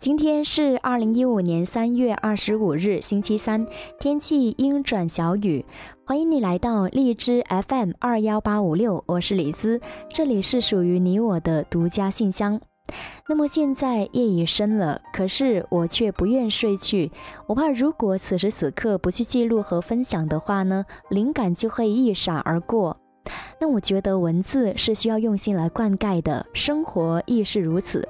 今天是2015年3月25日，星期三，天气阴转小雨。欢迎你来到荔枝 FM21856，我是李姿，这里是属于你我的独家信箱。那么现在夜已深了，可是我却不愿睡去，我怕如果此时此刻不去记录和分享的话呢，灵感就会一闪而过。那我觉得文字是需要用心来灌溉的，生活亦是如此。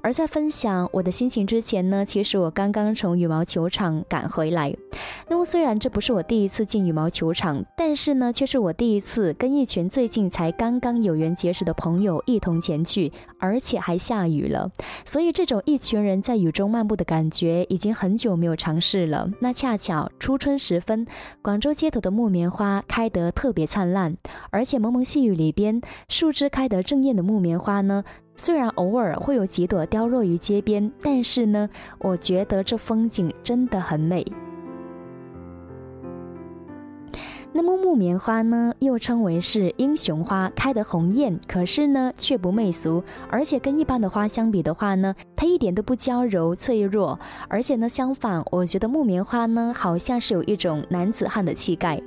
而在分享我的心情之前呢，其实我刚刚从羽毛球场赶回来。那么虽然这不是我第一次进羽毛球场，但是呢，却是我第一次跟一群最近才刚刚有缘结识的朋友一同前去，而且还下雨了。所以这种一群人在雨中漫步的感觉已经很久没有尝试了。那恰巧初春时分，广州街头的木棉花开得特别灿烂，而且蒙蒙细雨里边，树枝开得正艳的木棉花呢，虽然偶尔会有几朵凋落于街边，但是呢，我觉得这风景真的很美。那么木棉花呢，又称为是英雄花，开得红艳，可是呢却不媚俗，而且跟一般的花相比的话呢，它一点都不娇柔脆弱，而且呢相反，我觉得木棉花呢好像是有一种男子汉的气概。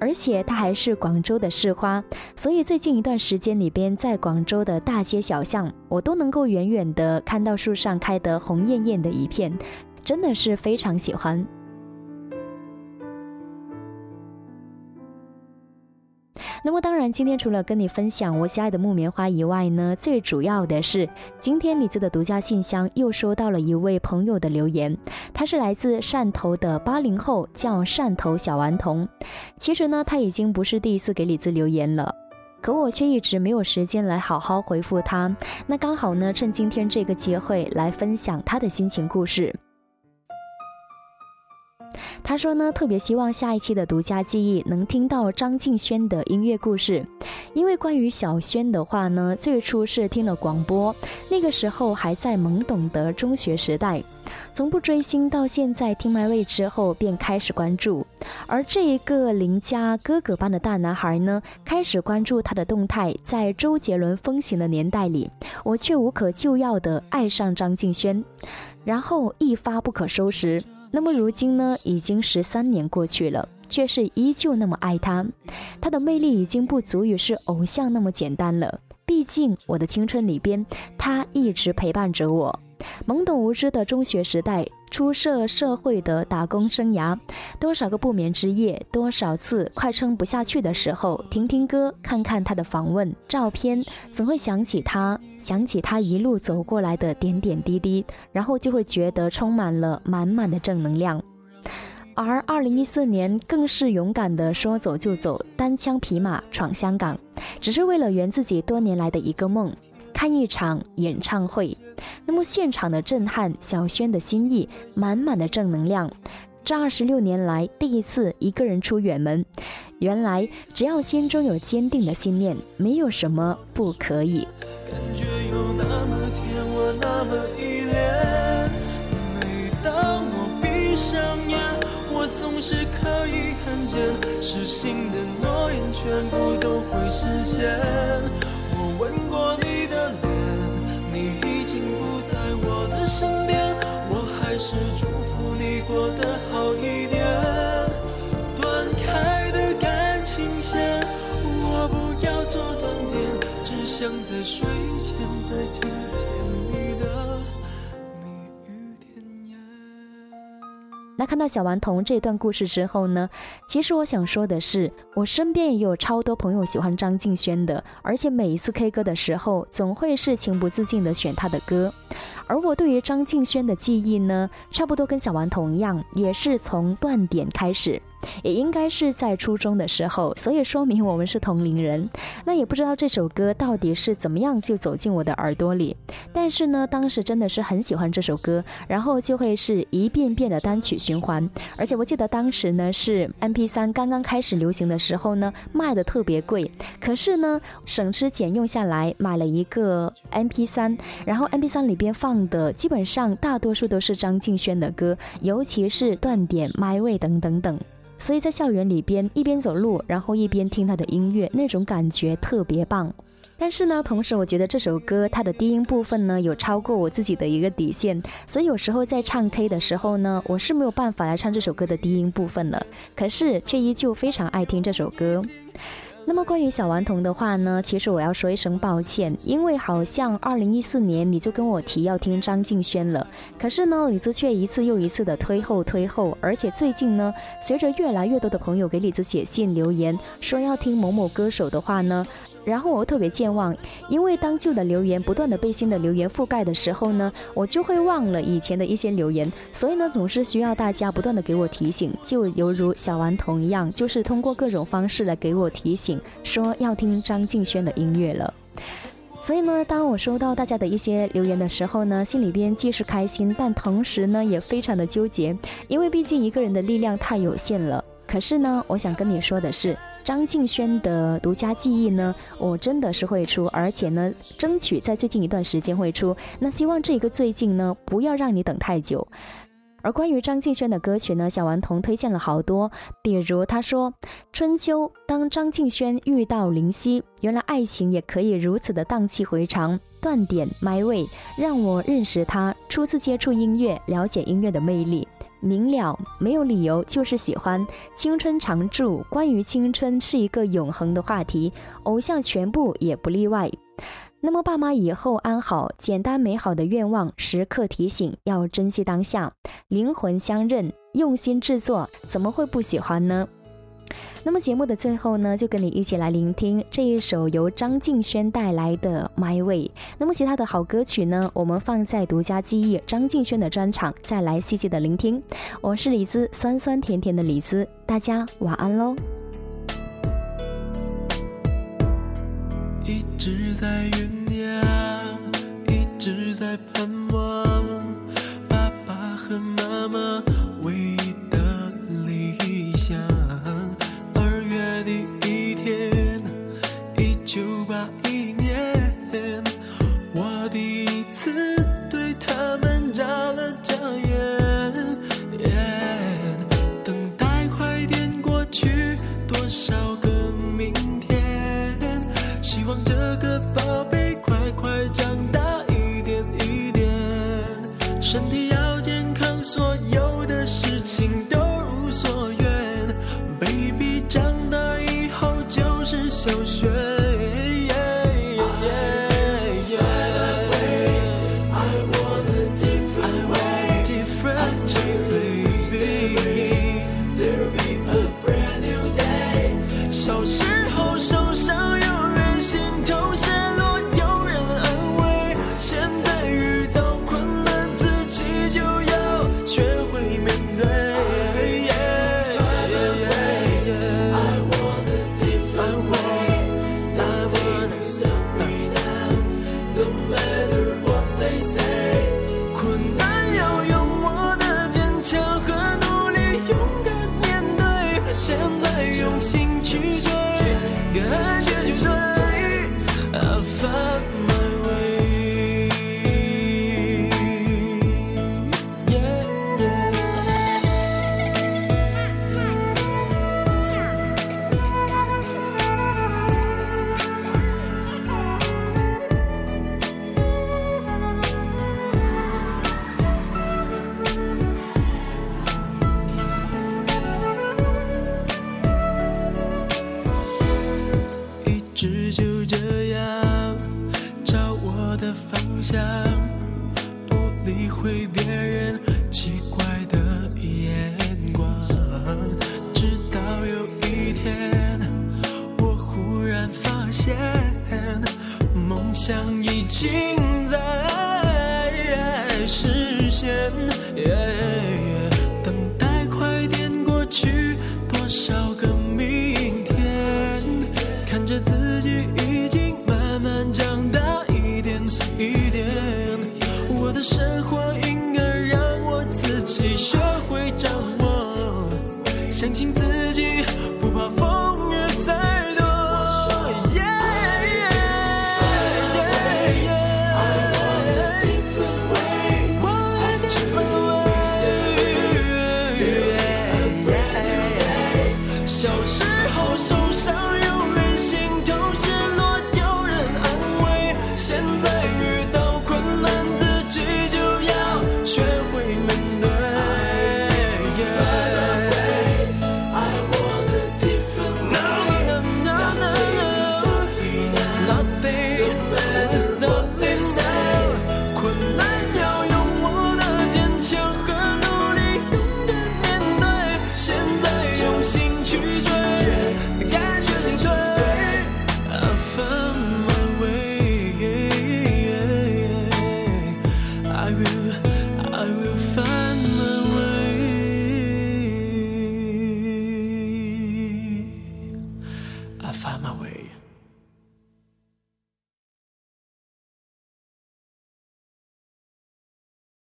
而且它还是广州的市花，所以最近一段时间里边，在广州的大街小巷，我都能够远远的看到树上开得红艳艳的一片，真的是非常喜欢。那么当然，今天除了跟你分享我喜爱的木棉花以外呢，最主要的是今天李姿的独家信箱又收到了一位朋友的留言，他是来自汕头的80后，叫汕头小顽童。其实呢，他已经不是第一次给李姿留言了，可我却一直没有时间来好好回复他。那刚好呢，趁今天这个机会来分享他的心情故事。他说呢，特别希望下一期的独家记忆能听到张敬轩的音乐故事，因为关于小轩的话呢，最初是听了广播，那个时候还在懵懂的中学时代，从不追星到现在听My Way之后便开始关注，而这一个邻家哥哥般的大男孩呢，开始关注他的动态。在周杰伦风行的年代里，我却无可救药的爱上张敬轩，然后一发不可收拾。那么如今呢，已经13年过去了，却是依旧那么爱他。他的魅力已经不足以是偶像那么简单了，毕竟我的青春里边，他一直陪伴着我。懵懂无知的中学时代，出社社会的打工生涯，多少个不眠之夜，多少次快撑不下去的时候，听听歌，看看他的访问照片，总会想起他，想起他一路走过来的点点滴滴，然后就会觉得充满了满满的正能量。而2014年更是勇敢的说走就走，单枪匹马闯香港，只是为了圆自己多年来的一个梦，看一场演唱会。那么现场的震撼，小轩的心意，满满的正能量，这26年来第一次一个人出远门。原来只要心中有坚定的信念，没有什么不可以。感觉有那么甜，我那么依恋，每当我闭上眼，我总是可以看见，失信的诺言全部都会实现。我吻过你的脸，你已经不在我的身边，我还是祝福你过得好一点。断开的感情线，我不要做断点，只想在睡前再听见你的蜜语甜言。那看到小顽童这段故事之后呢，其实我想说的是，我身边也有超多朋友喜欢张敬轩的，而且每一次 K 歌的时候，总会是情不自禁的选他的歌。而我对于张敬轩的记忆呢，差不多跟小顽童一样，也是从断点开始，也应该是在初中的时候，所以说明我们是同龄人。那也不知道这首歌到底是怎么样就走进我的耳朵里，但是呢，当时真的是很喜欢这首歌，然后就会是一遍遍的单曲循环。而且我记得当时呢，是 MP3 刚刚开始流行的时候呢，卖的特别贵，可是呢省吃俭用下来买了一个 MP3， 然后 MP3 里边放的基本上大多数都是张敬轩的歌，尤其是断点、My Way 等等。所以在校园里边一边走路，然后一边听他的音乐，那种感觉特别棒。但是呢，同时我觉得这首歌它的低音部分呢有超过我自己的一个底线，所以有时候在唱 K 的时候呢，我是没有办法来唱这首歌的低音部分了，可是却依旧非常爱听这首歌。那么关于小顽童的话呢，其实我要说一声抱歉，因为好像2014年你就跟我提要听张敬轩了，可是呢李子却一次又一次的推后，而且最近呢，随着越来越多的朋友给李子写信留言说要听某某歌手的话呢，然后我特别健忘，因为当旧的留言不断的被新的留言覆盖的时候呢，我就会忘了以前的一些留言，所以呢总是需要大家不断的给我提醒，就犹如小顽童一样，就是通过各种方式来给我提醒说要听张敬轩的音乐了。所以呢，当我收到大家的一些留言的时候呢，心里边既是开心，但同时呢也非常的纠结，因为毕竟一个人的力量太有限了。可是呢，我想跟你说的是，张敬轩的独家记忆呢，我真的是会出，而且呢争取在最近一段时间会出，那希望这个最近呢不要让你等太久。而关于张敬轩的歌曲呢，小顽童推荐了好多，比如他说春秋，当张敬轩遇到林夕，原来爱情也可以如此的荡气回肠，断点 My Way 让我认识他，初次接触音乐，了解音乐的魅力，明了，没有理由就是喜欢，青春常驻，关于青春是一个永恒的话题，偶像全部也不例外，那么爸妈以后安好，简单美好的愿望，时刻提醒要珍惜当下，灵魂相认，用心制作，怎么会不喜欢呢？那么节目的最后呢，就跟你一起来聆听这一首由张敬轩带来的 My Way。 那么其他的好歌曲呢，我们放在独家记忆张敬轩的专场再来细细的聆听。我是李姿，酸酸甜甜的李姿，大家晚安咯。一直在酝酿，一直在盼望，爸爸和妈妈唯一的理想，2月第1天，1981年，我第一次对他们眨了眨眼，等待快点过去，多少个明天，希望这个宝贝快快长大，一点一点，身体要健康，所有的事情都如所愿， baby 长大就是小学。不理会别人奇怪的眼光，直到有一天我忽然发现，梦想已经在实现，等待快点过去，多少个明天，看着自己已经慢慢长大，一点一点，我的生活